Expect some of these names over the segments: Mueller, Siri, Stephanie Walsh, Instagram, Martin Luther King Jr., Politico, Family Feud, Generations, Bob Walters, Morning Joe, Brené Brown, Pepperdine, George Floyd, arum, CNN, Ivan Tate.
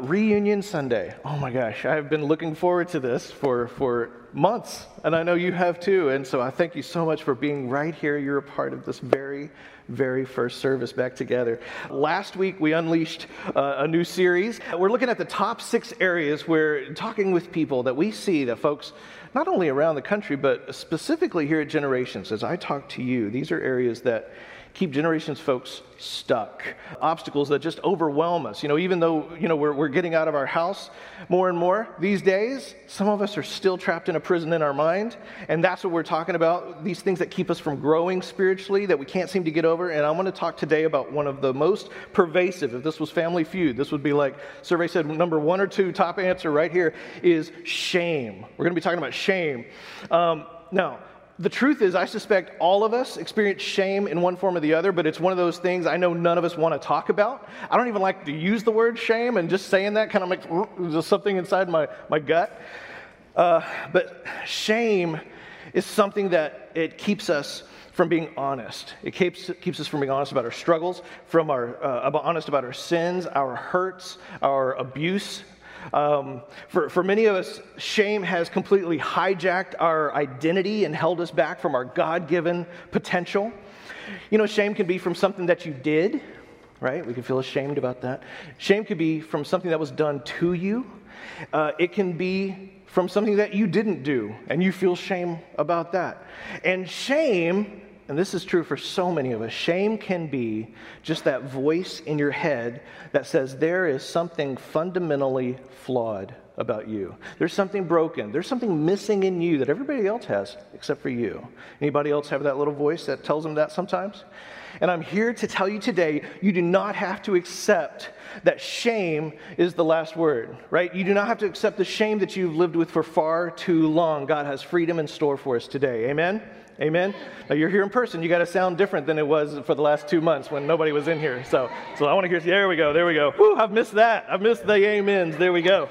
Reunion Sunday. Oh my gosh, I've been looking forward to this for months, and I know you have too. And so I thank you so much for being right here. You're a part of this very, very first service back together. Last week, we unleashed a new series. We're looking at the top 6 areas where talking with people that we see that folks, not only around the country, but specifically here at Generations, as I talk to you, these are areas that keep Generations folks stuck, obstacles that just overwhelm us. You know, even though, you know, we're getting out of our house more and more these days, some of us are still trapped in a prison in our mind, and that's what we're talking about, these things that keep us from growing spiritually that we can't seem to get over. And I want to talk today about one of the most pervasive. If this was Family Feud, this would be like, survey said number 1 or 2 top answer right here is shame. We're going to be talking about shame. Now, the truth is, I suspect all of us experience shame in one form or the other, but it's one of those things I know none of us want to talk about. I don't even like to use the word shame, and just saying that kind of like there's something inside my gut. But shame is something that it keeps us from being honest. It keeps us from being honest about our struggles, from our honest about our sins, our hurts, our abuse. For many of us, shame has completely hijacked our identity and held us back from our God-given potential. You know, shame can be from something that you did, right? We can feel ashamed about that. Shame could be from something that was done to you. It can be from something that you didn't do, and you feel shame about that. And shame, and this is true for so many of us, shame can be just that voice in your head that says there is something fundamentally flawed about you. There's something broken. There's something missing in you that everybody else has except for you. Anybody else have that little voice that tells them that sometimes? And I'm here to tell you today, you do not have to accept that shame is the last word, right? You do not have to accept the shame that you've lived with for far too long. God has freedom in store for us today. Amen? Amen? Now, you're here in person. You got to sound different than it was for the last 2 months when nobody was in here. So I want to hear, there we go. Woo, I've missed that. I've missed the amens. There we go.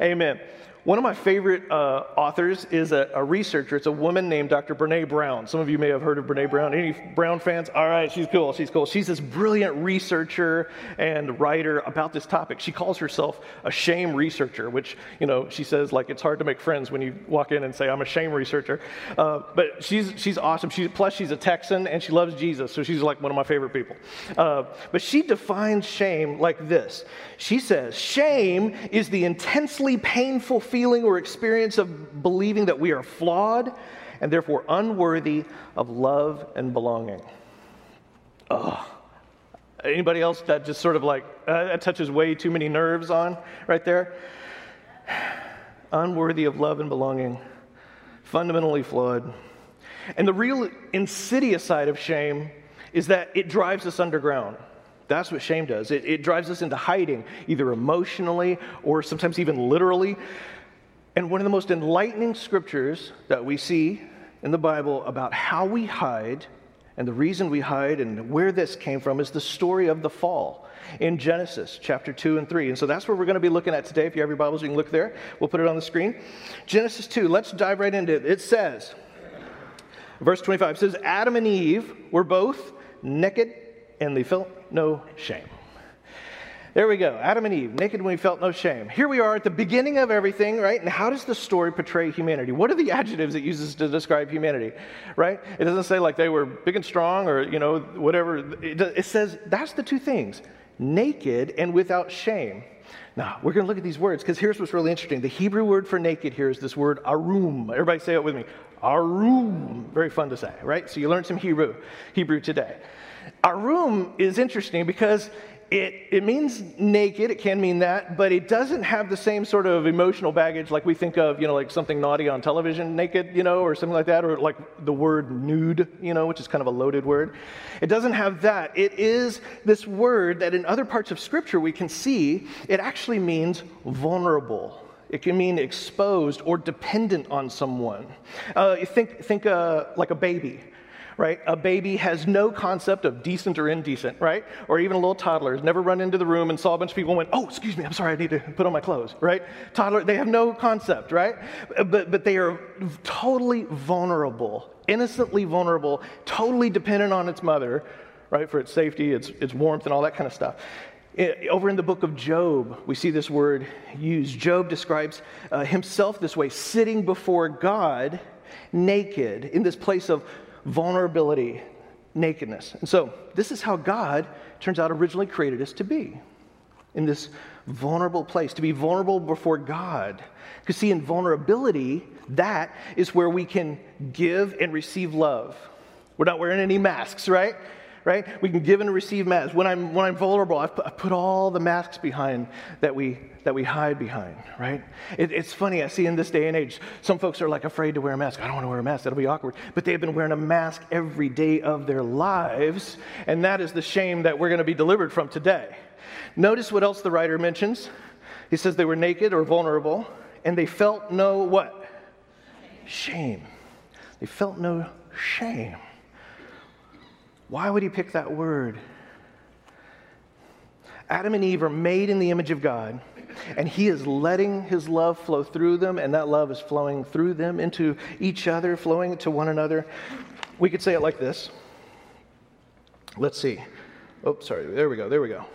Amen. One of my favorite authors is a researcher. It's a woman named Dr. Brené Brown. Some of you may have heard of Brené Brown. Any Brown fans? All right, she's cool. She's this brilliant researcher and writer about this topic. She calls herself a shame researcher, which, you know, she says, like, it's hard to make friends when you walk in and say, I'm a shame researcher. But she's awesome. Plus, she's a Texan, and she loves Jesus, so she's like one of my favorite people. But she defines shame like this. She says, shame is the intensely painful feeling or experience of believing that we are flawed and therefore unworthy of love and belonging. Ugh. Anybody else that just sort of like, that touches way too many nerves on right there? Unworthy of love and belonging, fundamentally flawed. And the real insidious side of shame is that it drives us underground. That's what shame does. It drives us into hiding, either emotionally or sometimes even literally. And one of the most enlightening scriptures that we see in the Bible about how we hide and the reason we hide and where this came from is the story of the fall in Genesis chapter 2 and 3. And so that's where we're going to be looking at today. If you have your Bibles, you can look there. We'll put it on the screen. Genesis 2, let's dive right into it. It says, verse 25, it says, Adam and Eve were both naked and they felt no shame. There we go. Adam and Eve, naked when we felt no shame. Here we are at the beginning of everything, right? And how does the story portray humanity? What are the adjectives it uses to describe humanity, right? It doesn't say like they were big and strong or, you know, whatever. It says that's the 2 things, naked and without shame. Now, we're going to look at these words because here's what's really interesting. The Hebrew word for naked here is this word arum. Everybody say it with me. Arum. Very fun to say, right? So you learned some Hebrew today. Arum is interesting because it means naked, it can mean that, but it doesn't have the same sort of emotional baggage like we think of, you know, like something naughty on television, naked, you know, or something like that, or like the word nude, you know, which is kind of a loaded word. It doesn't have that. It is this word that in other parts of Scripture we can see, it actually means vulnerable. It can mean exposed or dependent on someone. Think like a baby. Right? A baby has no concept of decent or indecent, right? Or even a little toddler has never run into the room and saw a bunch of people and went, oh, excuse me, I'm sorry, I need to put on my clothes, right? Toddler, they have no concept, right? But they are totally vulnerable, innocently vulnerable, totally dependent on its mother, right, for its safety, its warmth, and all that kind of stuff. Over in the book of Job, we see this word used. Job describes himself this way, sitting before God naked in this place of vulnerability, nakedness. And so this is how God, turns out, originally created us to be, in this vulnerable place, to be vulnerable before God. Because see, in vulnerability, that is where we can give and receive love. We're not wearing any masks, right? Right? We can give and receive masks. When I'm vulnerable, I put all the masks behind that we hide behind, right? It's funny, I see in this day and age, some folks are like afraid to wear a mask. I don't want to wear a mask, that'll be awkward. But they've been wearing a mask every day of their lives, and that is the shame that we're going to be delivered from today. Notice what else the writer mentions. He says they were naked or vulnerable, and they felt no what? Shame. They felt no shame. Why would he pick that word? Adam and Eve are made in the image of God, and he is letting his love flow through them, and that love is flowing through them into each other, flowing to one another. We could say it like this. Let's see. Oh, sorry. There we go.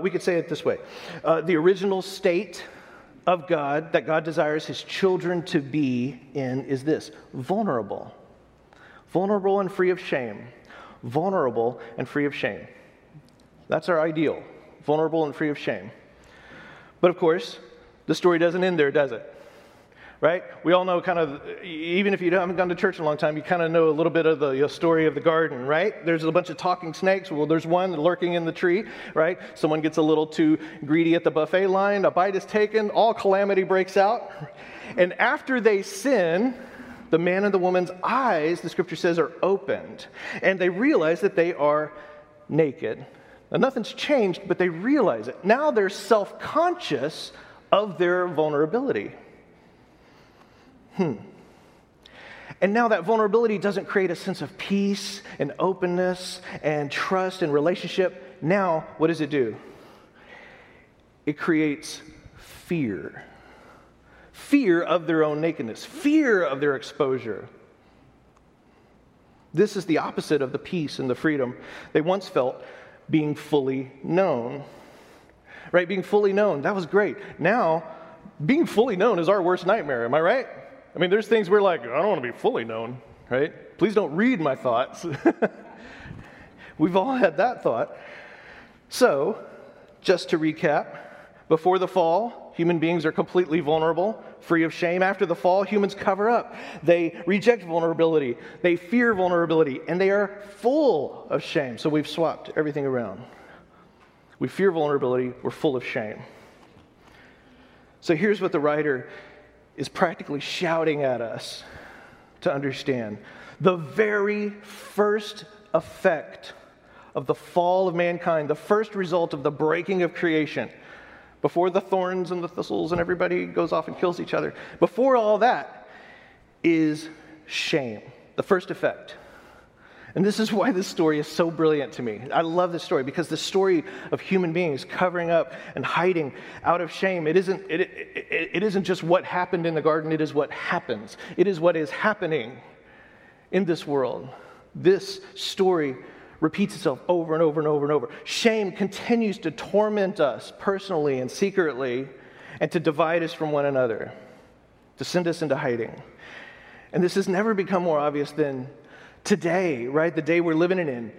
We could say it this way. The original state of God, that God desires his children to be in, is this: vulnerable. Vulnerable and free of shame. Vulnerable and free of shame. That's our ideal. Vulnerable and free of shame. But of course, the story doesn't end there, does it? Right? We all know kind of, even if you haven't gone to church in a long time, you kind of know a little bit of the story of the garden, right? There's a bunch of talking snakes. Well, there's one lurking in the tree, right? Someone gets a little too greedy at the buffet line. A bite is taken. All calamity breaks out. And after they sin, the man and the woman's eyes, the scripture says, are opened, and they realize that they are naked. Now, nothing's changed, but they realize it. Now they're self-conscious of their vulnerability. And now that vulnerability doesn't create a sense of peace and openness and trust and relationship. Now, what does it do? It creates fear. Fear of their own nakedness, fear of their exposure. This is the opposite of the peace and the freedom they once felt being fully known. Right? Being fully known, that was great. Now, being fully known is our worst nightmare, am I right? I mean, there's things we're like, I don't want to be fully known, right? Please don't read my thoughts. We've all had that thought. So, just to recap, before the fall, human beings are completely vulnerable, free of shame. After the fall, humans cover up. They reject vulnerability. They fear vulnerability, and they are full of shame. So we've swapped everything around. We fear vulnerability. We're full of shame. So here's what the writer is practically shouting at us to understand. The very first effect of the fall of mankind, the first result of the breaking of creation, before the thorns and the thistles and everybody goes off and kills each other, before all that is shame, the first effect. And this is why this story is so brilliant to me. I love this story because the story of human beings covering up and hiding out of shame, it isn't just what happened in the garden, it is what happens. It is what is happening in this world. This story repeats itself over and over and over and over. Shame continues to torment us personally and secretly and to divide us from one another, to send us into hiding. And this has never become more obvious than today, right? The day we're living in,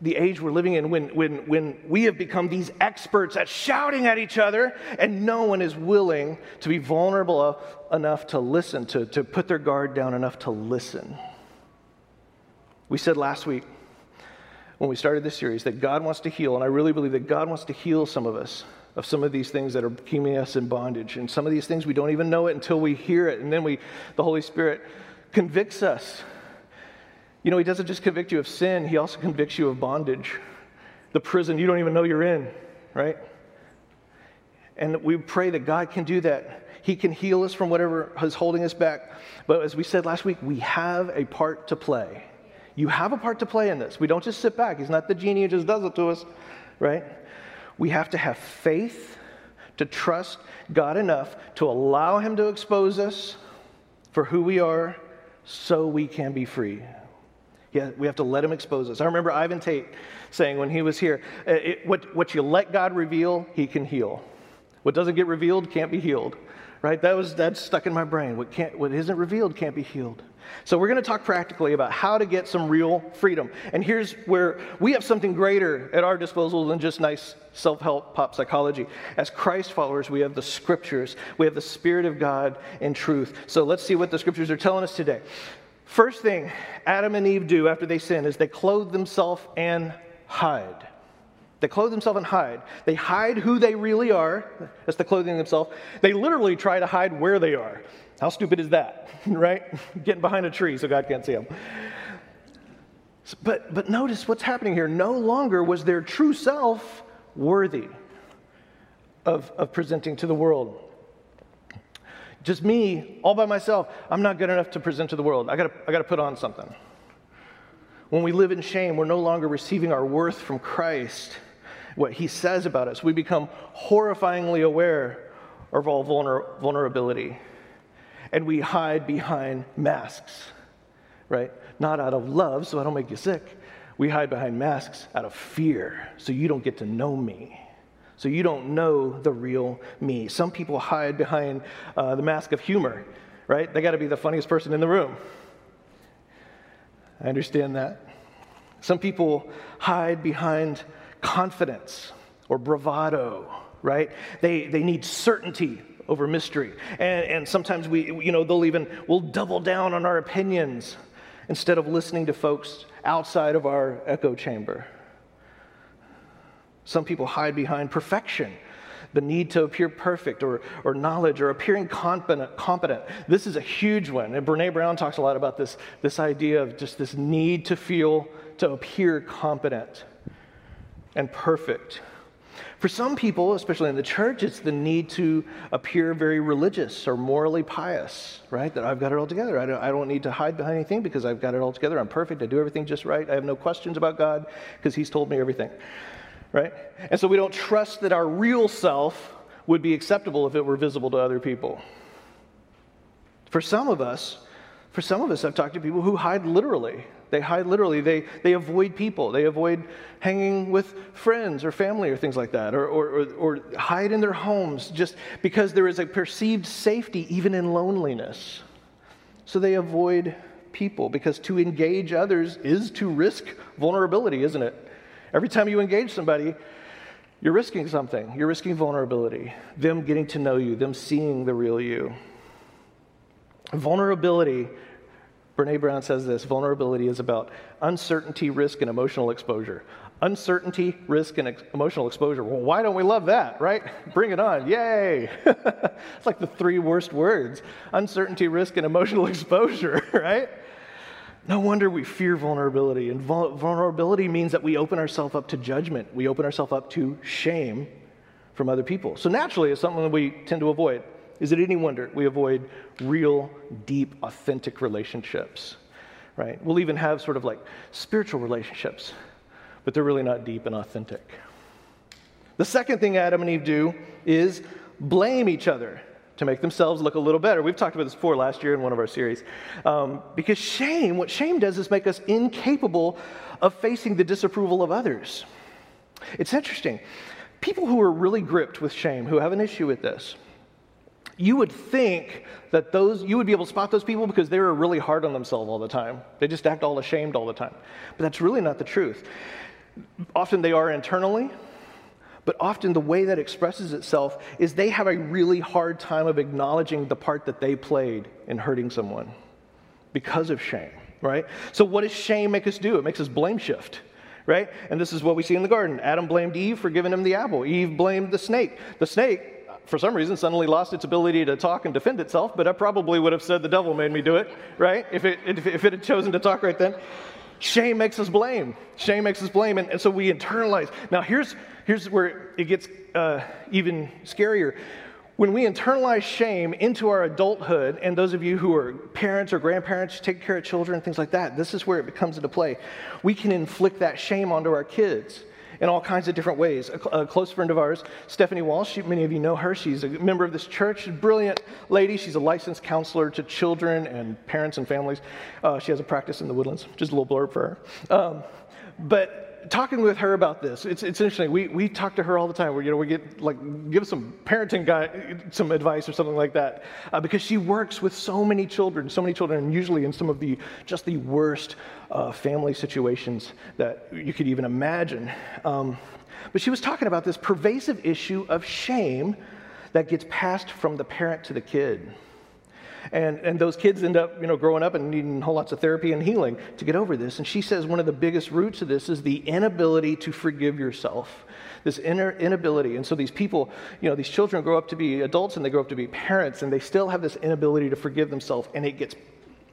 the age we're living in, when we have become these experts at shouting at each other, and no one is willing to be vulnerable enough to listen, to put their guard down enough to listen. We said last week, when we started this series, that God wants to heal, and I really believe that God wants to heal some of us of some of these things that are keeping us in bondage, and some of these things we don't even know it until we hear it, and then the Holy Spirit convicts us. You know, he doesn't just convict you of sin, he also convicts you of bondage, the prison you don't even know you're in, right? And we pray that God can do that. He can heal us from whatever is holding us back, but as we said last week, we have a part to play. You have a part to play in this. We don't just sit back. He's not the genie who just does it to us, right? We have to have faith to trust God enough to allow him to expose us for who we are so we can be free. Yeah, we have to let him expose us. I remember Ivan Tate saying when he was here, what you let God reveal, he can heal. What doesn't get revealed can't be healed. Right? That's stuck in my brain. What isn't revealed can't be healed. So we're going to talk practically about how to get some real freedom. And here's where we have something greater at our disposal than just nice self-help pop psychology. As Christ followers, we have the Scriptures. We have the Spirit of God and truth. So let's see what the Scriptures are telling us today. First thing Adam and Eve do after they sin is they clothe themselves and hide. They clothe themselves and hide. They hide who they really are. That's the clothing themselves. They literally try to hide where they are. How stupid is that, right? Getting behind a tree so God can't see them. But notice what's happening here. No longer was their true self worthy of presenting to the world. Just me, all by myself, I'm not good enough to present to the world. I got to put on something. When we live in shame, we're no longer receiving our worth from Christ, what he says about us. We become horrifyingly aware of all vulnerability, and we hide behind masks, right? Not out of love, so I don't make you sick. We hide behind masks out of fear, so you don't get to know me, so you don't know the real me. Some people hide behind the mask of humor, right? They got to be the funniest person in the room. I understand that. Some people hide behind confidence or bravado, right? They need certainty over mystery. And sometimes we'll double down on our opinions instead of listening to folks outside of our echo chamber. Some people hide behind perfection, the need to appear perfect or knowledge or appearing competent. This is a huge one. And Brené Brown talks a lot about this idea of just this need to appear competent and perfect. For some people, especially in the church, it's the need to appear very religious or morally pious, right? That I've got it all together. I don't need to hide behind anything because I've got it all together. I'm perfect. I do everything just right. I have no questions about God because he's told me everything. Right? And so we don't trust that our real self would be acceptable if it were visible to other people. For some of us, I've talked to people who hide literally. They hide literally. They avoid people. They avoid hanging with friends or family or things like that, or hide in their homes just because there is a perceived safety even in loneliness. So they avoid people because to engage others is to risk vulnerability, isn't it? Every time you engage somebody, you're risking something. You're risking vulnerability, them getting to know you, them seeing the real you. Vulnerability, Brené Brown says this, vulnerability is about uncertainty, risk, and emotional exposure. Uncertainty, risk, and emotional exposure. Well, why don't we love that, right? Bring it on. Yay. It's like the three worst words. Uncertainty, risk, and emotional exposure, right? No wonder we fear vulnerability. And vulnerability means that we open ourselves up to judgment. We open ourselves up to shame from other people. So naturally, it's something that we tend to avoid. Is it any wonder we avoid real, deep, authentic relationships, right? We'll even have sort of like spiritual relationships, but they're really not deep and authentic. The second thing Adam and Eve do is blame each other to make themselves look a little better. We've talked about this before last year in one of our series. Because shame, what shame does is make us incapable of facing the disapproval of others. It's interesting. People who are really gripped with shame, who have an issue with this, you would think that you would be able to spot those people because they were really hard on themselves all the time. They just act all ashamed all the time. But that's really not the truth. Often they are internally, but often the way that expresses itself is they have a really hard time of acknowledging the part that they played in hurting someone because of shame, right? So what does shame make us do? It makes us blame shift, right? And this is what we see in the garden. Adam blamed Eve for giving him the apple. Eve blamed the snake. The snake, for some reason, suddenly lost its ability to talk and defend itself, but I probably would have said the devil made me do it, right? If it had chosen to talk right then. Shame makes us blame. Shame makes us blame, and so we internalize. Now, here's where it gets even scarier. When we internalize shame into our adulthood, and those of you who are parents or grandparents, take care of children, things like that, this is where it comes into play. We can inflict that shame onto our kids. in all kinds of different ways. A close friend of ours, Stephanie Walsh, many of you know her. She's a member of this church, a brilliant lady. She's a licensed counselor to children and parents and families. She has a practice in the Woodlands, just a little blurb for her. But talking with her about this, it's interesting. We talk to her all the time. We get like give some parenting guy some advice or something like that, because she works with so many children, and usually in some of the worst family situations that you could even imagine. But she was talking about this pervasive issue of shame that gets passed from the parent to the kid, and those kids end up growing up and needing whole lots of therapy and healing to get over this. And she says one of the biggest roots of this is the inability to forgive yourself, this inner inability. And so these people, these children grow up to be adults and they grow up to be parents, and they still have this inability to forgive themselves, and it gets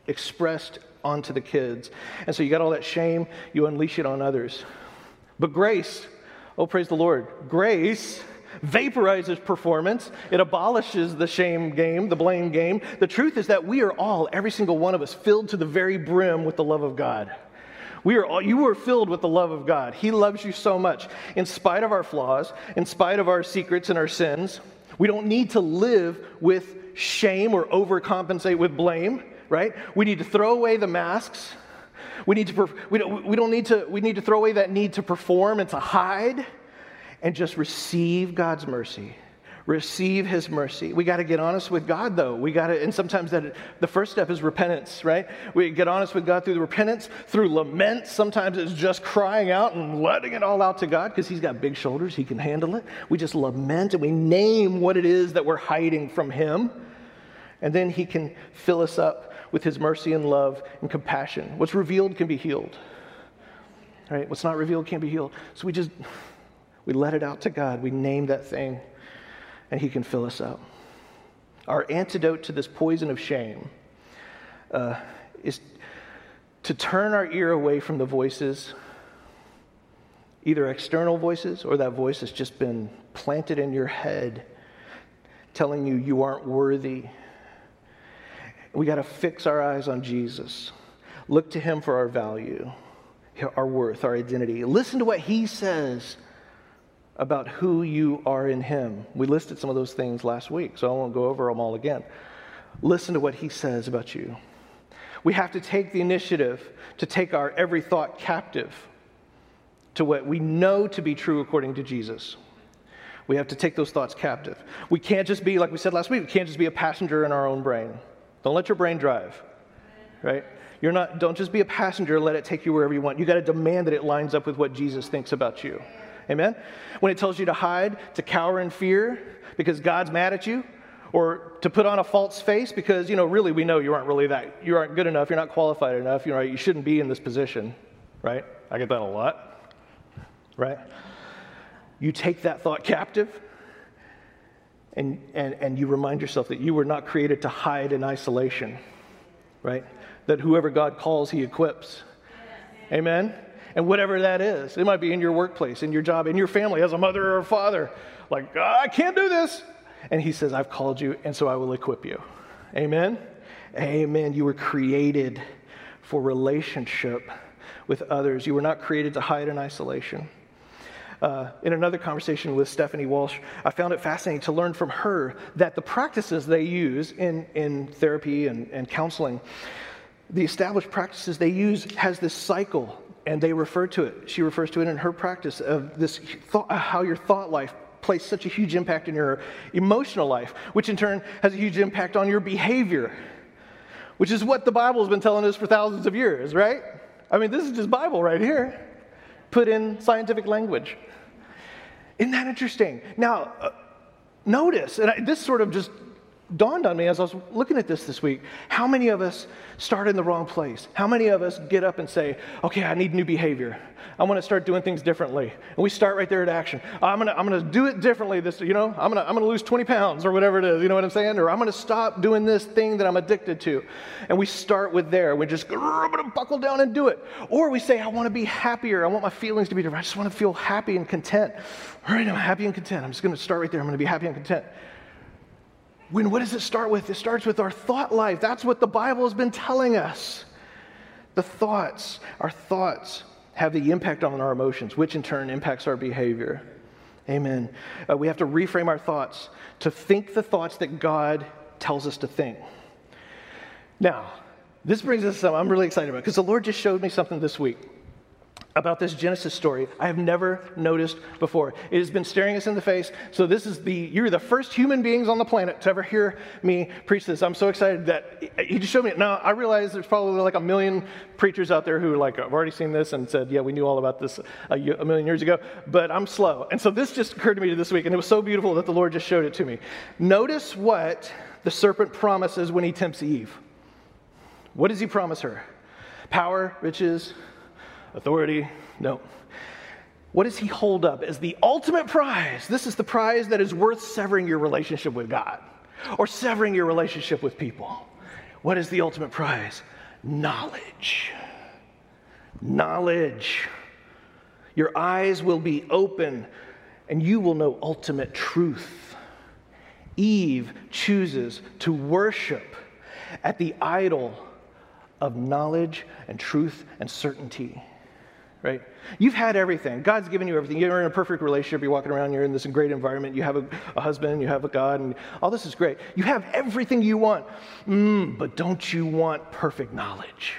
expressed onto the kids. And so you got all that shame, you unleash it on others. But grace, oh praise the Lord, grace vaporizes performance. It abolishes the shame game, the blame game. The truth is that we are all, every single one of us, filled to the very brim with the love of God. You were filled with the love of God. He loves you so much. In spite of our flaws, in spite of our secrets and our sins, we don't need to live with shame or overcompensate with blame, right? We need to throw away the masks. We need to throw away that need to perform and to hide, and just receive God's mercy. Receive His mercy. We got to get honest with God, though. And sometimes the first step is repentance, right? We get honest with God through the repentance, through lament. Sometimes it's just crying out and letting it all out to God, because He's got big shoulders. He can handle it. We just lament and we name what it is that we're hiding from Him. And then He can fill us up with His mercy and love and compassion. What's revealed can be healed, right? What's not revealed can't be healed. So we let it out to God. We name that thing, and He can fill us up. Our antidote to this poison of shame is to turn our ear away from the voices, either external voices or that voice that's just been planted in your head telling you you aren't worthy. We got to fix our eyes on Jesus. Look to Him for our value, our worth, our identity. Listen to what He says about who you are in Him. We listed some of those things last week, so I won't go over them all again. Listen to what He says about you. We have to take the initiative to take our every thought captive to what we know to be true according to Jesus. We have to take those thoughts captive. We can't just be, like we said last week, we can't just be a passenger in our own brain. Don't let your brain drive, right? Don't just be a passenger and let it take you wherever you want. You got to demand that it lines up with what Jesus thinks about you. Amen? When it tells you to hide, to cower in fear because God's mad at you, or to put on a false face because, really we know you aren't really that. You aren't good enough. You're not qualified enough. You shouldn't be in this position, right? I get that a lot, right? You take that thought captive and you remind yourself that you were not created to hide in isolation, right? That whoever God calls, He equips. Amen? And whatever that is, it might be in your workplace, in your job, in your family, as a mother or a father. Like, I can't do this. And He says, I've called you, and so I will equip you. Amen? Amen. You were created for relationship with others. You were not created to hide in isolation. In another conversation with Stephanie Walsh, I found it fascinating to learn from her that the practices they use in therapy and counseling, the established practices they use has this cycle. And they refer to it. She refers to it in her practice of this thought, how your thought life plays such a huge impact in your emotional life, which in turn has a huge impact on your behavior, which is what the Bible has been telling us for thousands of years, right? I mean, this is just Bible right here, put in scientific language. Isn't that interesting? Now, notice, this sort of just dawned on me as I was looking at this week, how many of us start in the wrong place? How many of us get up and say, okay, I need new behavior. I want to start doing things differently. And we start right there at action. I'm going to do it differently this, I'm going to lose 20 pounds or whatever it is, you know what I'm saying? Or I'm going to stop doing this thing that I'm addicted to. And we start with there. We just I'm going to buckle down and do it. Or we say, I want to be happier. I want my feelings to be different. I just want to feel happy and content. All right, I'm happy and content. I'm just going to start right there. I'm going to be happy and content. When what does it start with? It starts with our thought life. That's what the Bible has been telling us. Our thoughts have the impact on our emotions, which in turn impacts our behavior. Amen. We have to reframe our thoughts to think the thoughts that God tells us to think. Now, this brings us to something I'm really excited about, because the Lord just showed me something this week about this Genesis story I have never noticed before. It has been staring us in the face. So this is you're the first human beings on the planet to ever hear me preach this. I'm so excited that he just showed me it. Now, I realize there's probably like a million preachers out there who like have already seen this and said, yeah, we knew all about this a million years ago, but I'm slow. And so this just occurred to me this week, and it was so beautiful that the Lord just showed it to me. Notice what the serpent promises when he tempts Eve. What does he promise her? Power, riches, authority? No. What does he hold up as the ultimate prize? This is the prize that is worth severing your relationship with God or severing your relationship with people. What is the ultimate prize? Knowledge. Knowledge. Your eyes will be open and you will know ultimate truth. Eve chooses to worship at the idol of knowledge and truth and certainty, right? You've had everything. God's given you everything. You're in a perfect relationship. You're walking around. You're in this great environment. You have a husband. You have a God. And all this is great. You have everything you want. But don't you want perfect knowledge?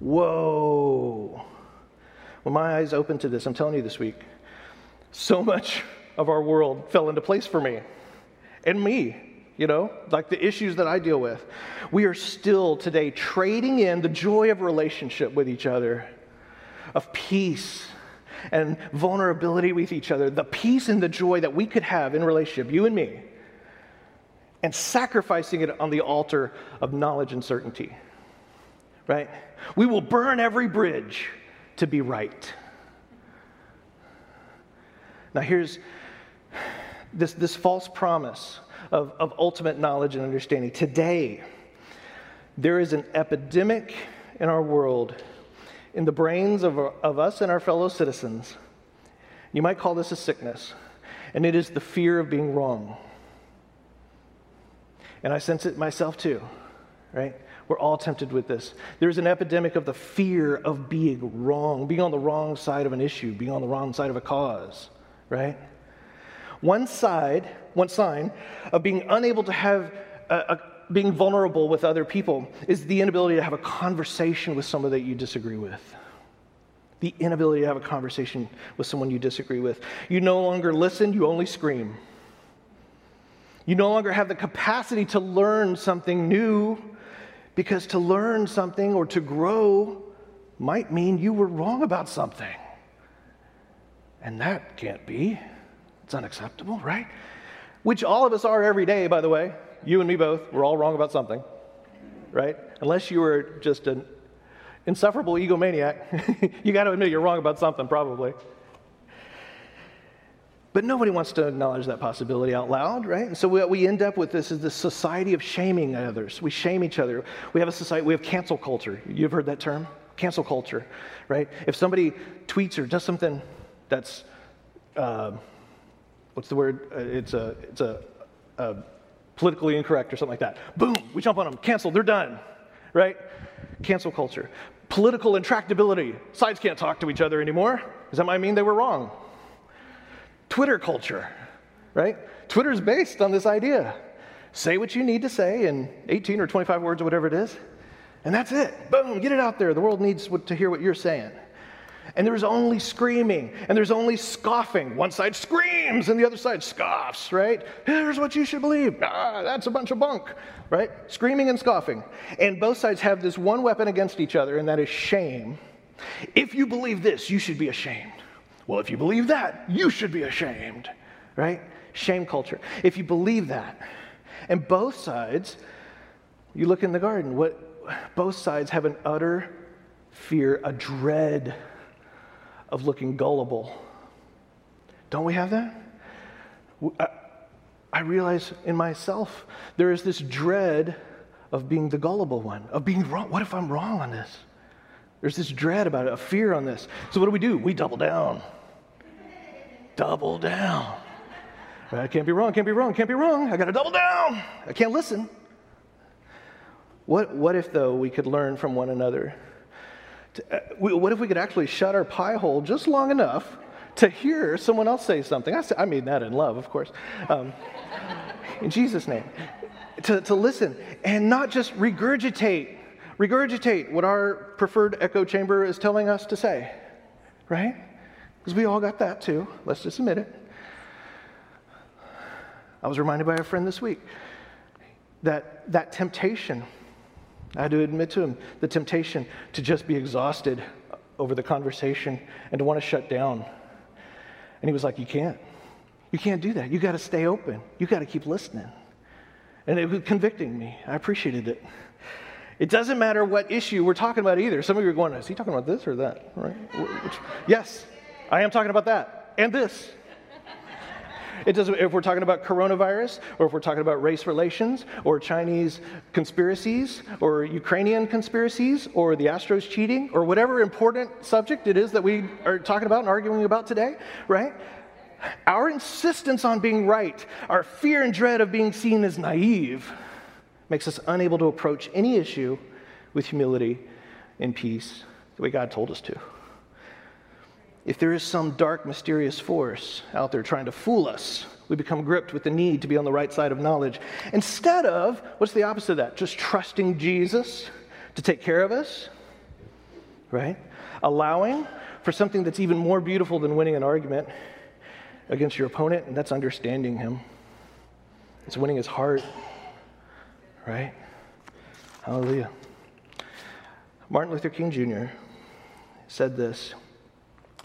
Whoa. When my eyes opened to this, I'm telling you this week, so much of our world fell into place for me and me. You know, like the issues that I deal with. We are still today trading in the joy of relationship with each other, of peace and vulnerability with each other, the peace and the joy that we could have in relationship, you and me, and sacrificing it on the altar of knowledge and certainty, right? We will burn every bridge to be right. Now here's this false promise of ultimate knowledge and understanding. Today, there is an epidemic in our world, in the brains of us and our fellow citizens. You might call this a sickness, and it is the fear of being wrong. And I sense it myself too, right? We're all tempted with this. There's an epidemic of the fear of being wrong, being on the wrong side of an issue, being on the wrong side of a cause, right? One sign of being unable to have, being vulnerable with other people is the inability to have a conversation with someone that you disagree with. The inability to have a conversation with someone you disagree with. You no longer listen, you only scream. You no longer have the capacity to learn something new, because to learn something or to grow might mean you were wrong about something. And that can't be. It's unacceptable, right? Which all of us are every day, by the way. You and me both, we're all wrong about something, right? Unless you were just an insufferable egomaniac, you got to admit you're wrong about something, probably. But nobody wants to acknowledge that possibility out loud, right? And so what we end up with this is this society of shaming others. We shame each other. We have cancel culture. You've heard that term? Cancel culture, right? If somebody tweets or does something that's... what's the word? It's politically incorrect or something like that. Boom, we jump on them, cancel, they're done, right? Cancel culture. Political intractability. Sides can't talk to each other anymore. Does that mean they were wrong? Twitter culture, right? Twitter's based on this idea. Say what you need to say in 18 or 25 words or whatever it is, and that's it. Boom, get it out there. The world needs to hear what you're saying. And there's only screaming, and there's only scoffing. One side screams, and the other side scoffs, right? Here's what you should believe. Ah, that's a bunch of bunk, right? Screaming and scoffing. And both sides have this one weapon against each other, and that is shame. If you believe this, you should be ashamed. Well, if you believe that, you should be ashamed, right? Shame culture. If you believe that, and both sides, you look in the garden, both sides have an utter fear, a dread of looking gullible. Don't we have that? I realize in myself there is this dread of being the gullible one, of being wrong. What if I'm wrong on this? There's this dread about it, a fear on this. So what do? We double down. Double down. I can't be wrong, can't be wrong, can't be wrong. I gotta double down. I can't listen. What if, though, we could learn from one another What if we could actually shut our pie hole just long enough to hear someone else say something? I mean that in love, of course. In Jesus' name. To listen and not just regurgitate what our preferred echo chamber is telling us to say, right? Because we all got that too. Let's just admit it. I was reminded by a friend this week that temptation, I had to admit to him, the temptation to just be exhausted over the conversation and to want to shut down. And he was like, you can't do that. You got to stay open. You got to keep listening. And it was convicting me. I appreciated it. It doesn't matter what issue we're talking about either. Some of you are going, is he talking about this or that? Right? Yes, I am talking about that and this. It doesn't, if we're talking about coronavirus, or if we're talking about race relations, or Chinese conspiracies, or Ukrainian conspiracies, or the Astros cheating, or whatever important subject it is that we are talking about and arguing about today, right? Our insistence on being right, our fear and dread of being seen as naive, makes us unable to approach any issue with humility and peace the way God told us to. If there is some dark, mysterious force out there trying to fool us, we become gripped with the need to be on the right side of knowledge. Instead of, what's the opposite of that? Just trusting Jesus to take care of us, right? Allowing for something that's even more beautiful than winning an argument against your opponent, and that's understanding him. It's winning his heart, right? Hallelujah. Martin Luther King Jr. said this,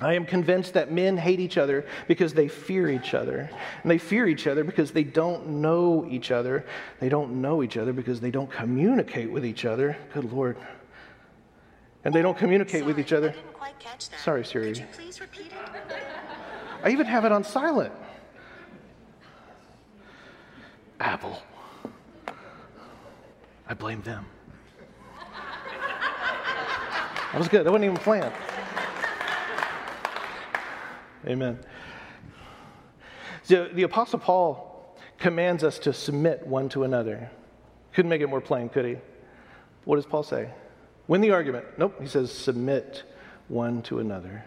I am convinced that men hate each other because they fear each other. And they fear each other because they don't know each other. They don't know each other because they don't communicate with each other. Good Lord. And they don't communicate with each other. I didn't quite catch that. Sorry, Siri. Could you please repeat it? I even have it on silent. Apple. I blame them. That was good. That wasn't even planned. Amen. So the Apostle Paul commands us to submit one to another. Couldn't make it more plain, could he? What does Paul say? Win the argument. Nope. He says, submit one to another.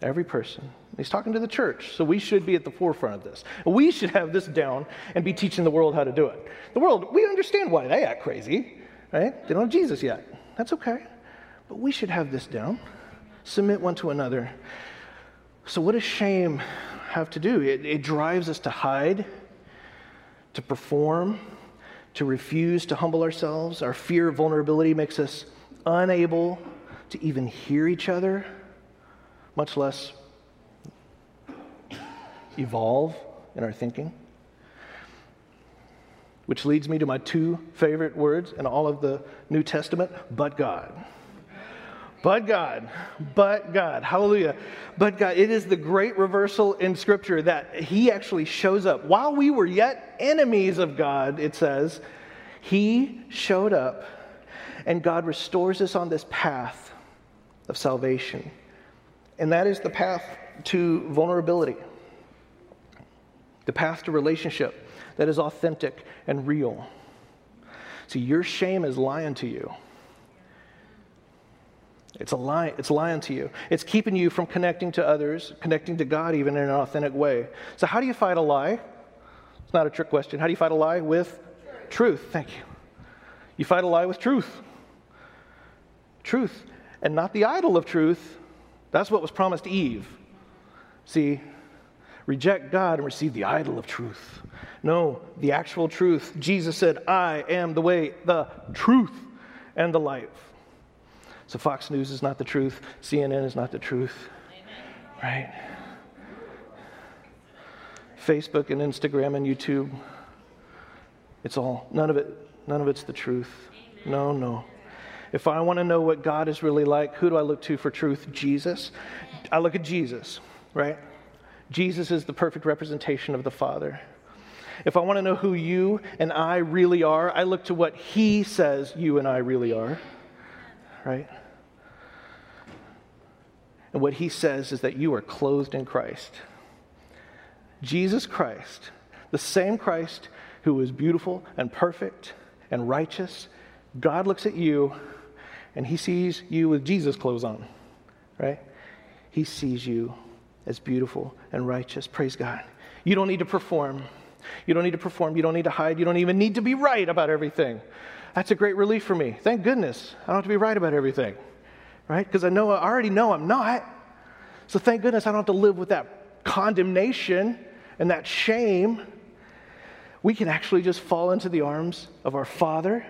Every person. He's talking to the church, so we should be at the forefront of this. We should have this down and be teaching the world how to do it. The world, we understand why they act crazy, right? They don't have Jesus yet. That's okay. But we should have this down. Submit one to another. So what does shame have to do? It drives us to hide, to perform, to refuse to humble ourselves. Our fear of vulnerability makes us unable to even hear each other, much less evolve in our thinking. Which leads me to my two favorite words in all of the New Testament, but God. But God, hallelujah. But God, it is the great reversal in Scripture that he actually shows up. While we were yet enemies of God, it says, he showed up, and God restores us on this path of salvation. And that is the path to vulnerability, the path to relationship that is authentic and real. See, your shame is lying to you. It's a lie. It's lying to you. It's keeping you from connecting to others, connecting to God even in an authentic way. So how do you fight a lie? It's not a trick question. How do you fight a lie? With truth. Thank you. You fight a lie with truth. Truth. And not the idol of truth. That's what was promised Eve. See, reject God and receive the idol of truth. No, the actual truth. Jesus said, I am the way, the truth, and the life. So Fox News is not the truth. CNN is not the truth. Amen. Right? Facebook and Instagram and YouTube, it's all, none of it's the truth. Amen. No. If I want to know what God is really like, who do I look to for truth? Jesus. I look at Jesus, right? Jesus is the perfect representation of the Father. If I want to know who you and I really are, I look to what he says you and I really are. Right? And what he says is that you are clothed in Christ. Jesus Christ, the same Christ who is beautiful and perfect and righteous. God looks at you and he sees you with Jesus clothes on, right? He sees you as beautiful and righteous. Praise God. You don't need to perform. You don't need to perform. You don't need to hide. You don't even need to be right about everything. That's a great relief for me. Thank goodness I don't have to be right about everything, right? Because I already know I'm not. So thank goodness I don't have to live with that condemnation and that shame. We can actually just fall into the arms of our Father,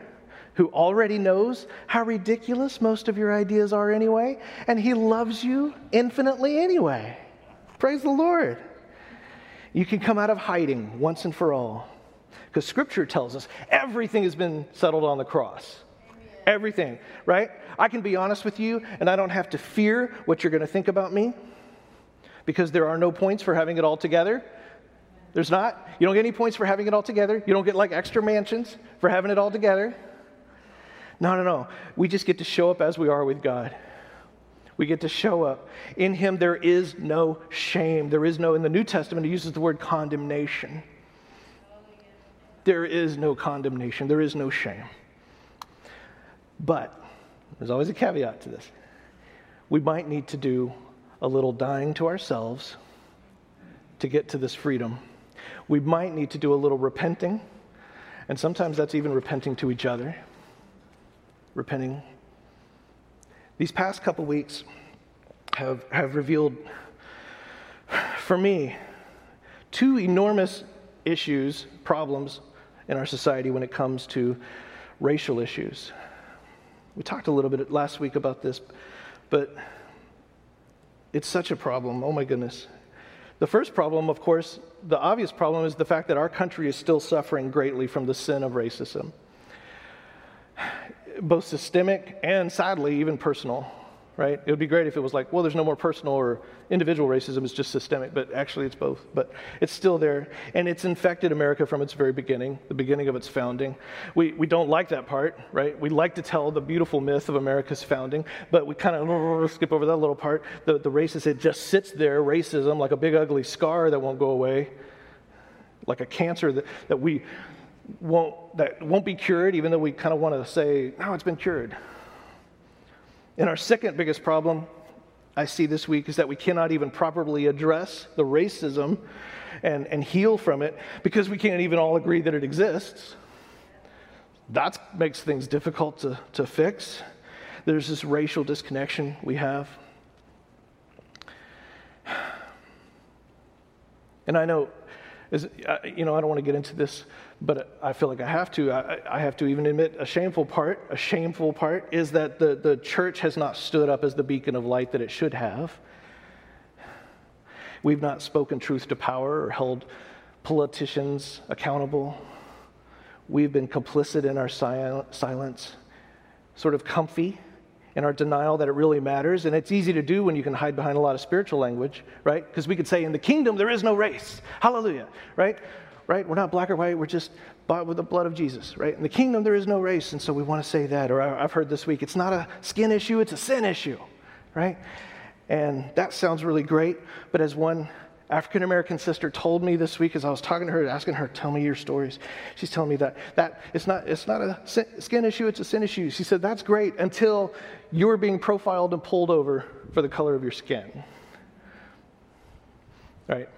who already knows how ridiculous most of your ideas are anyway, and He loves you infinitely anyway. Praise the Lord. You can come out of hiding once and for all, because Scripture tells us everything has been settled on the cross. Amen. Everything, right? I can be honest with you, and I don't have to fear what you're going to think about me, because there are no points for having it all together. There's not. You don't get any points for having it all together. You don't get like extra mansions for having it all together. No. We just get to show up as we are with God. We get to show up. In Him, there is no shame. There is no, in the New Testament, it uses the word condemnation. There is no condemnation. There is no shame. But there's always a caveat to this. We might need to do a little dying to ourselves to get to this freedom. We might need to do a little repenting, and sometimes that's even repenting to each other. Repenting. These past couple weeks have revealed for me two enormous issues, problems in our society when it comes to racial issues. We talked a little bit last week about this, but it's such a problem. Oh my goodness. The first problem, of course, the obvious problem is the fact that our country is still suffering greatly from the sin of racism, both systemic and, sadly, even personal, right? It would be great if it was like, well, there's no more personal or individual racism, it's just systemic, but actually it's both. But it's still there, and it's infected America from its very beginning, the beginning of its founding. We don't like that part, right? We like to tell the beautiful myth of America's founding, but we kind of skip over that little part. The racist, it just sits there, racism, like a big ugly scar that won't go away, like a cancer that won't be cured, even though we kind of want to say, no, it's been cured. And our second biggest problem I see this week is that we cannot even properly address the racism and heal from it because we can't even all agree that it exists. That makes things difficult to fix. There's this racial disconnection we have. And I know, I don't want to get into this, but I feel like I have to. I have to even admit a shameful part is that the church has not stood up as the beacon of light that it should have. We've not spoken truth to power or held politicians accountable. We've been complicit in our silence, sort of comfy in our denial that it really matters. And it's easy to do when you can hide behind a lot of spiritual language, right? Because we could say, in the kingdom, there is no race. Hallelujah, right? Right? We're not black or white. We're just bought with the blood of Jesus, right? In the kingdom, there is no race. And so we want to say that. Or I've heard this week, it's not a skin issue, it's a sin issue, right? And that sounds really great. But as one African-American sister told me this week, as I was talking to her, asking her, tell me your stories. She's telling me that it's not a skin issue, it's a sin issue. She said, that's great until you're being profiled and pulled over for the color of your skin, right?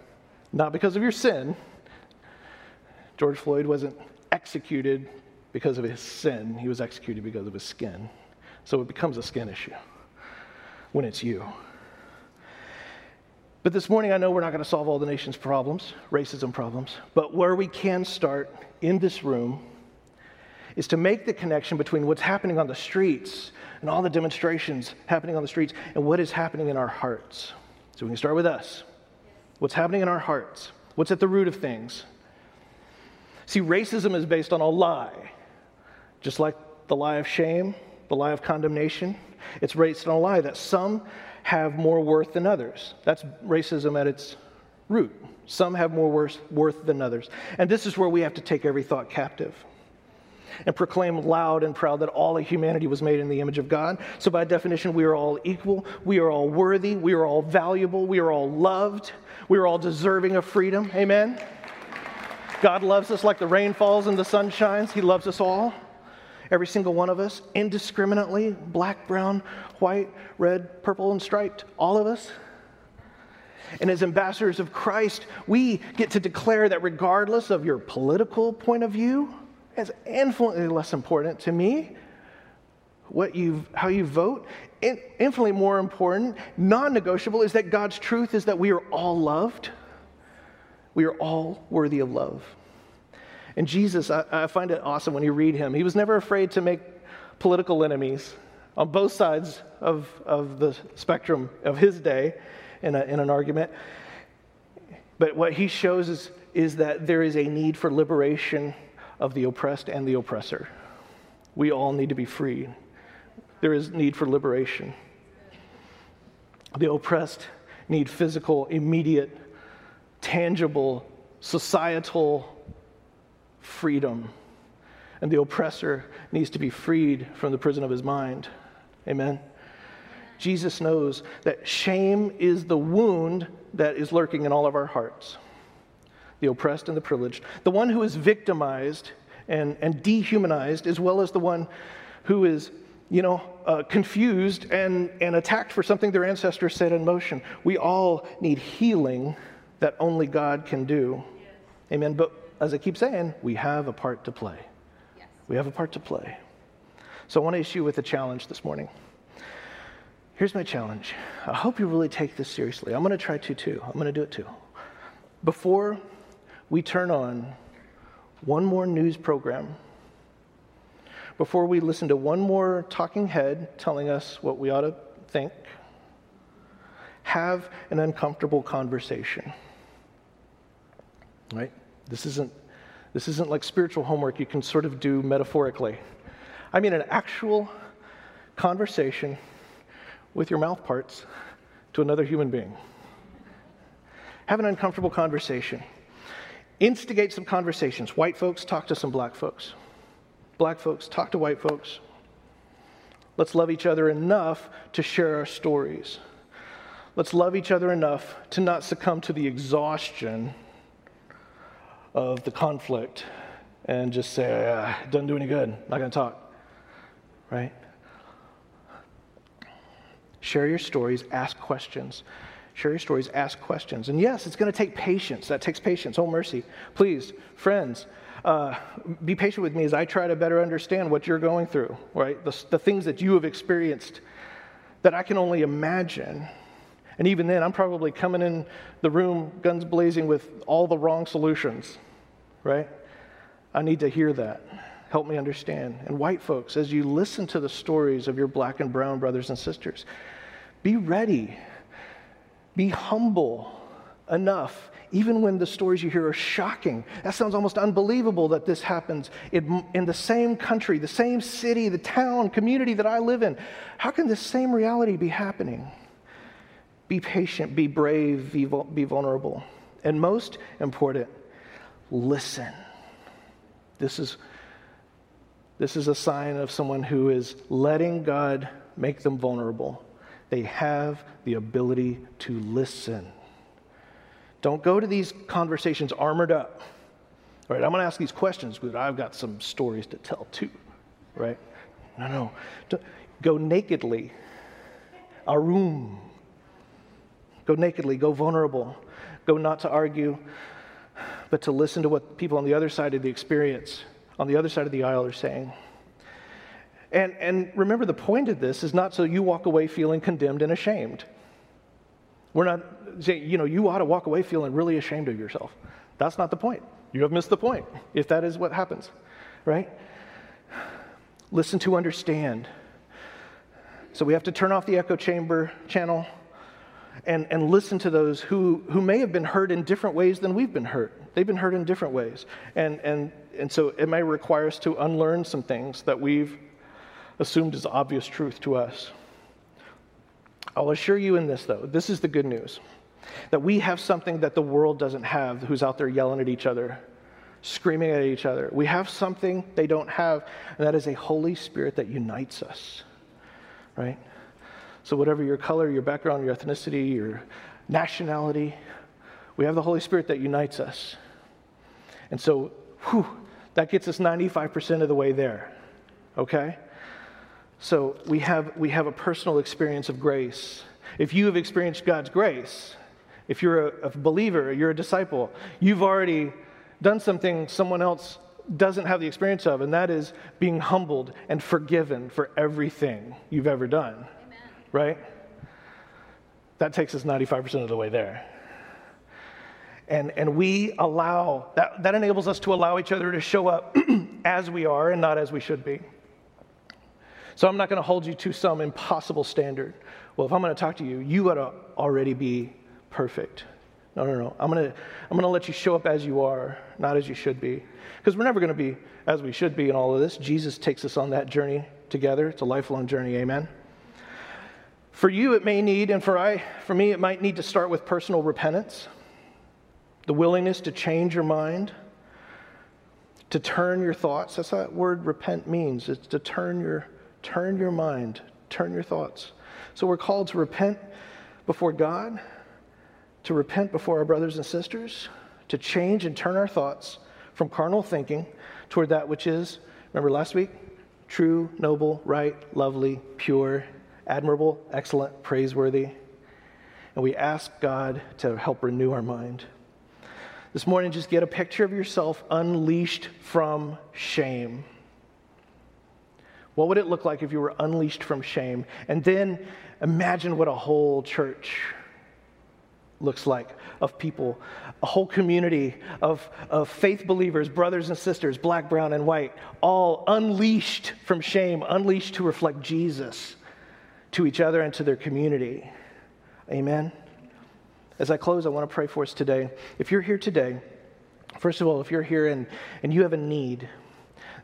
Not because of your sin. George Floyd wasn't executed because of his sin. He was executed because of his skin. So it becomes a skin issue when it's you. But this morning, I know we're not going to solve all the nation's problems, racism problems, but where we can start in this room is to make the connection between what's happening on the streets and all the demonstrations happening on the streets and what is happening in our hearts. So we can start with us. What's happening in our hearts? What's at the root of things? See, racism is based on a lie, just like the lie of shame, the lie of condemnation. It's based on a lie that some have more worth than others. That's racism at its root. Some have more worth than others. And this is where we have to take every thought captive and proclaim loud and proud that all of humanity was made in the image of God. So by definition, we are all equal, we are all worthy, we are all valuable, we are all loved, we are all deserving of freedom. Amen? God loves us like the rain falls and the sun shines. He loves us all. every single one of us, indiscriminately, black, brown, white, red, purple, and striped, all of us. And as ambassadors of Christ, we get to declare that regardless of your political point of view, it's infinitely less important to me how you vote. Infinitely more important, non-negotiable, is that God's truth is that we are all loved. We are all worthy of love. And Jesus, I find it awesome when you read him. He was never afraid to make political enemies on both sides of the spectrum of his day in an argument. But what he shows is that there is a need for liberation of the oppressed and the oppressor. We all need to be free. There is need for liberation. The oppressed need physical, immediate, tangible, societal freedom. And the oppressor needs to be freed from the prison of his mind. Amen? Jesus knows that shame is the wound that is lurking in all of our hearts. The oppressed and the privileged. The one who is victimized and dehumanized, as well as the one who is, confused and attacked for something their ancestors set in motion. We all need healing that only God can do. Yes. Amen. But as I keep saying, we have a part to play. Yes. We have a part to play. So I want to issue with a challenge this morning. Here's my challenge. I hope you really take this seriously. I'm going to try to too. I'm going to do it too. Before we turn on one more news program, before we listen to one more talking head telling us what we ought to think, have an uncomfortable conversation. Right? This isn't like spiritual homework you can sort of do metaphorically. I mean an actual conversation with your mouth parts to another human being. Have an uncomfortable conversation. Instigate some conversations. White folks, talk to some black folks. Black folks, talk to white folks. Let's love each other enough to share our stories. Let's love each other enough to not succumb to the exhaustion of the conflict and just say, it doesn't do any good, not going to talk, right? Share your stories, ask questions. Share your stories, ask questions. And yes, it's going to take patience. That takes patience. Oh, mercy. Please, friends, be patient with me as I try to better understand what you're going through, right? The things that you have experienced that I can only imagine. And even then, I'm probably coming in the room guns blazing with all the wrong solutions, right? I need to hear that. Help me understand. And white folks, as you listen to the stories of your black and brown brothers and sisters, be ready. Be humble enough, even when the stories you hear are shocking. That sounds almost unbelievable that this happens in the same country, the same city, the town, community that I live in. How can this same reality be happening? Be patient, be brave, be vulnerable. And most important, listen. This is a sign of someone who is letting God make them vulnerable. They have the ability to listen. Don't go to these conversations armored up. All right, I'm going to ask these questions, but I've got some stories to tell too, right? No. Go nakedly. Arum. Go nakedly, go vulnerable. Go not to argue, but to listen to what people on the other side of the experience, on the other side of the aisle are saying. And remember, the point of this is not so you walk away feeling condemned and ashamed. We're not saying, you ought to walk away feeling really ashamed of yourself. That's not the point. You have missed the point, if that is what happens, right? Listen to understand. So we have to turn off the echo chamber channel and listen to those who may have been hurt in different ways than we've been hurt. They've been hurt in different ways. And so it may require us to unlearn some things that we've assumed as obvious truth to us. I'll assure you in this, though, this is the good news, that we have something that the world doesn't have, who's out there yelling at each other, screaming at each other. We have something they don't have, and that is a Holy Spirit that unites us, right? So whatever your color, your background, your ethnicity, your nationality, we have the Holy Spirit that unites us. And so, that gets us 95% of the way there. okay? So we have a personal experience of grace. If you have experienced God's grace, if you're a believer, you're a disciple, you've already done something someone else doesn't have the experience of, and that is being humbled and forgiven for everything you've ever done. Amen. Right? That takes us 95% of the way there. And we allow, that enables us to allow each other to show up as we are and not as we should be. So I'm not going to hold you to some impossible standard. Well, if I'm going to talk to you, you ought to already be perfect. No. I'm going to let you show up as you are, not as you should be. Because we're never going to be as we should be in all of this. Jesus takes us on that journey together. It's a lifelong journey, amen? For you, it may need, and for me, it might need to start with personal repentance. The willingness to change your mind, to turn your thoughts. That's what that word repent means. It's to turn your mind, turn your thoughts. So we're called to repent before God, to repent before our brothers and sisters, to change and turn our thoughts from carnal thinking toward that which is, remember last week, true, noble, right, lovely, pure, admirable, excellent, praiseworthy. And we ask God to help renew our mind. This morning, just get a picture of yourself unleashed from shame. What would it look like if you were unleashed from shame? And then imagine what a whole church looks like of people, a whole community of faith believers, brothers and sisters, black, brown, and white, all unleashed from shame, unleashed to reflect Jesus to each other and to their community. Amen. As I close, I want to pray for us today. If you're here today, first of all, if you're here and you have a need,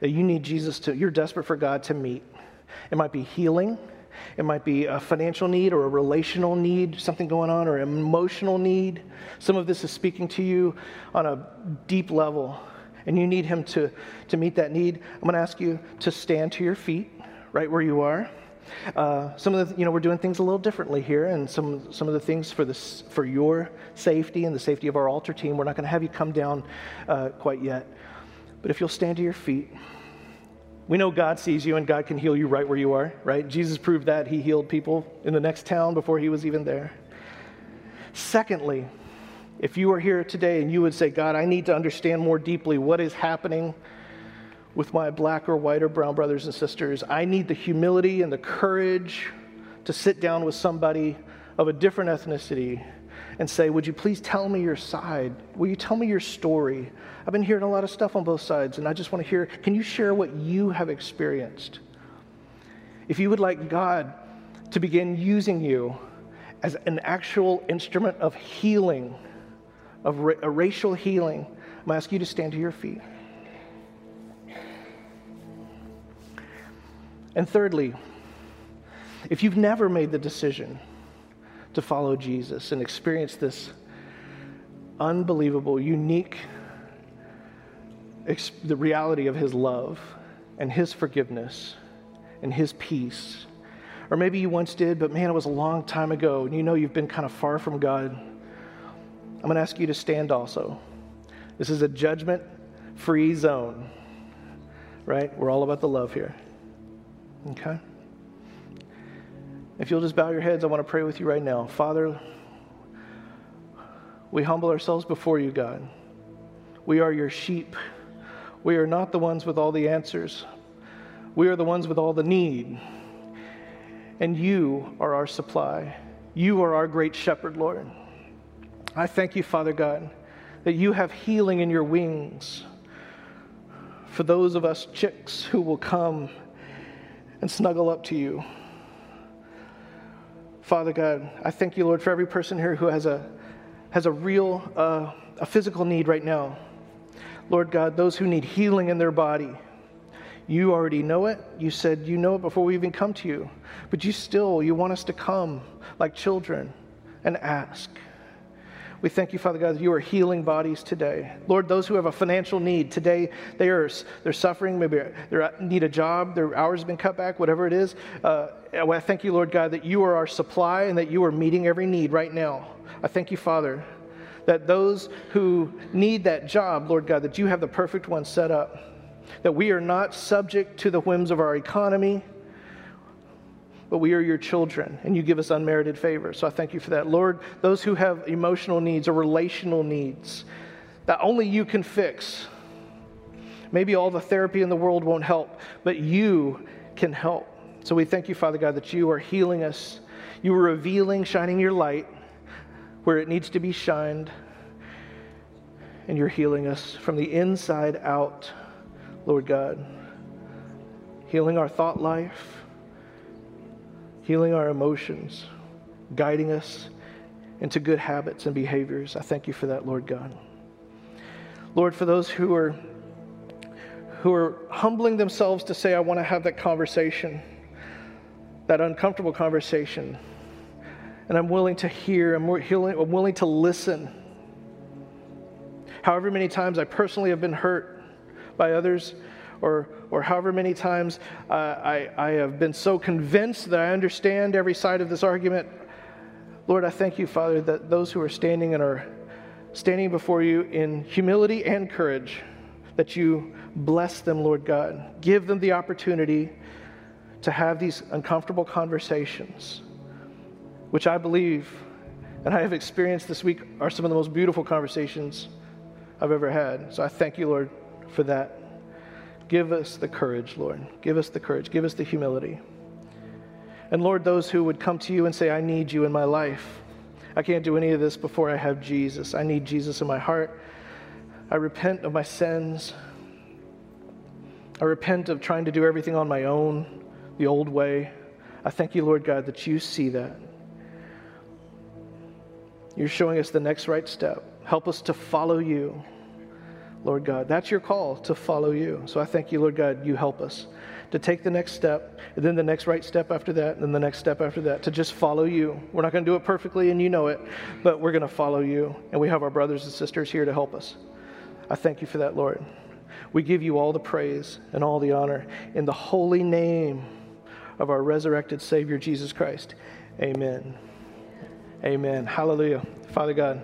that you need Jesus to, you're desperate for God to meet. It might be healing. It might be a financial need or a relational need, something going on, or an emotional need. Some of this is speaking to you on a deep level, and you need him to meet that need. I'm going to ask you to stand to your feet right where you are. Some of the, we're doing things a little differently here, and some of the things for your safety and the safety of our altar team, we're not going to have you come down quite yet. But if you'll stand to your feet, we know God sees you and God can heal you right where you are, right? Jesus proved that. He healed people in the next town before he was even there. Secondly, if you are here today and you would say, God, I need to understand more deeply what is happening with my black or white or brown brothers and sisters. I need the humility and the courage to sit down with somebody of a different ethnicity and say, would you please tell me your side? Will you tell me your story? I've been hearing a lot of stuff on both sides, and I just want to hear, can you share what you have experienced? If you would like God to begin using you as an actual instrument of healing, of racial healing, I'm going to ask you to stand to your feet. And thirdly, if you've never made the decision to follow Jesus and experience this unbelievable, unique, the reality of his love and his forgiveness and his peace, or maybe you once did, but man, it was a long time ago, and you've been kind of far from God, I'm going to ask you to stand also. This is a judgment-free zone, right? We're all about the love here. Okay? If you'll just bow your heads, I want to pray with you right now. Father, we humble ourselves before you, God. We are your sheep. We are not the ones with all the answers. We are the ones with all the need. And you are our supply. You are our great shepherd, Lord. I thank you, Father God, that you have healing in your wings for those of us chicks who will come and snuggle up to you. Father God, I thank you, Lord, for every person here who has a real, a physical need right now. Lord God, those who need healing in their body, you already know it. You said you know it before we even come to you. But you want us to come like children and ask. We thank you, Father God, that you are healing bodies today. Lord, those who have a financial need today, they're suffering, maybe they need a job, their hours have been cut back, whatever it is. I thank you, Lord God, that you are our supply and that you are meeting every need right now. I thank you, Father, that those who need that job, Lord God, that you have the perfect one set up. that we are not subject to the whims of our economy, but we are your children, and you give us unmerited favor. So I thank you for that. Lord, those who have emotional needs or relational needs that only you can fix. Maybe all the therapy in the world won't help, but you can help. So we thank you, Father God, that you are healing us. You are revealing, shining your light where it needs to be shined. And you're healing us from the inside out, Lord God. Healing our thought life, healing our emotions, guiding us into good habits and behaviors. I thank you for that, Lord God. Lord, for those who are humbling themselves to say, I want to have that conversation, that uncomfortable conversation, and I'm willing to hear, I'm willing to listen. However many times I personally have been hurt by others, or however many times I have been so convinced that I understand every side of this argument. Lord, I thank you, Father, that those who are standing before you in humility and courage, that you bless them, Lord God. Give them the opportunity to have these uncomfortable conversations, which I believe, and I have experienced this week, are some of the most beautiful conversations I've ever had. So I thank you, Lord, for that. Give us the courage, Lord. Give us the courage. Give us the humility. And Lord, those who would come to you and say, I need you in my life. I can't do any of this before I have Jesus. I need Jesus in my heart. I repent of my sins. I repent of trying to do everything on my own, the old way. I thank you, Lord God, that you see that. You're showing us the next right step. Help us to follow you, Lord God. That's your call, to follow you. So I thank you, Lord God, you help us to take the next step, and then the next right step after that, and then the next step after that, to just follow you. We're not going to do it perfectly, and you know it, but we're going to follow you. And we have our brothers and sisters here to help us. I thank you for that, Lord. We give you all the praise and all the honor in the holy name of our resurrected Savior, Jesus Christ. Amen. Amen. Hallelujah. Father God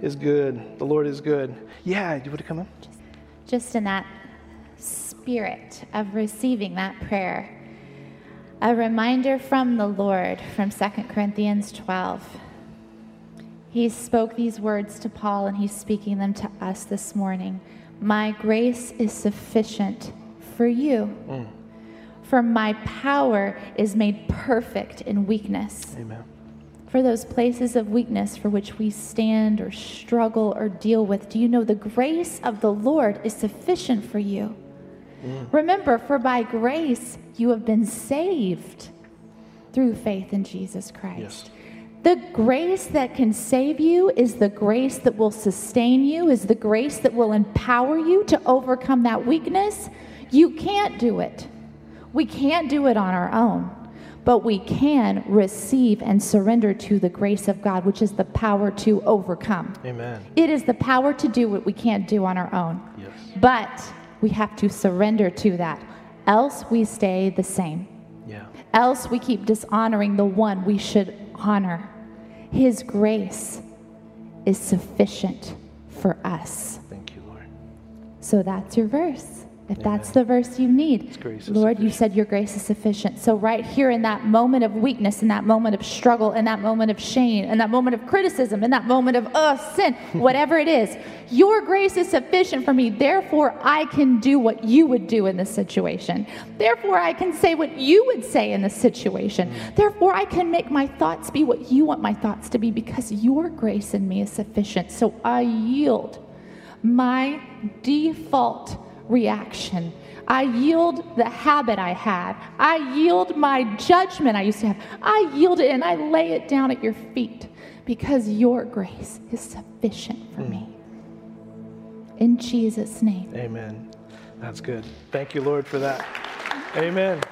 is good. The Lord is good. Yeah, do you want to come up? Just in that spirit of receiving that prayer, a reminder from the Lord from 2 Corinthians 12. He spoke these words to Paul, and he's speaking them to us this morning. My grace is sufficient for you, for my power is made perfect in weakness. Amen. For those places of weakness for which we stand or struggle or deal with, do you know the grace of the Lord is sufficient for you? Mm. Remember, for by grace you have been saved through faith in Jesus Christ. Yes. The grace that can save you is the grace that will sustain you, is the grace that will empower you to overcome that weakness. You can't do it. We can't do it on our own. But we can receive and surrender to the grace of God, which is the power to overcome. Amen. It is the power to do what we can't do on our own. Yes. But we have to surrender to that. Else we stay the same. Yeah. Else we keep dishonoring the one we should honor. His grace is sufficient for us. Thank you, Lord. So that's your verse. If that's the verse you need, Lord, you said your grace is sufficient. So right here in that moment of weakness, in that moment of struggle, in that moment of shame, in that moment of criticism, in that moment of sin, whatever it is, your grace is sufficient for me. Therefore, I can do what you would do in this situation. Therefore, I can say what you would say in this situation. Therefore, I can make my thoughts be what you want my thoughts to be because your grace in me is sufficient. So I yield my default reaction. I yield the habit I had. I yield my judgment I used to have. I yield it and I lay it down at your feet because your grace is sufficient for me. In Jesus' name. Amen. That's good. Thank you, Lord, for that. Amen.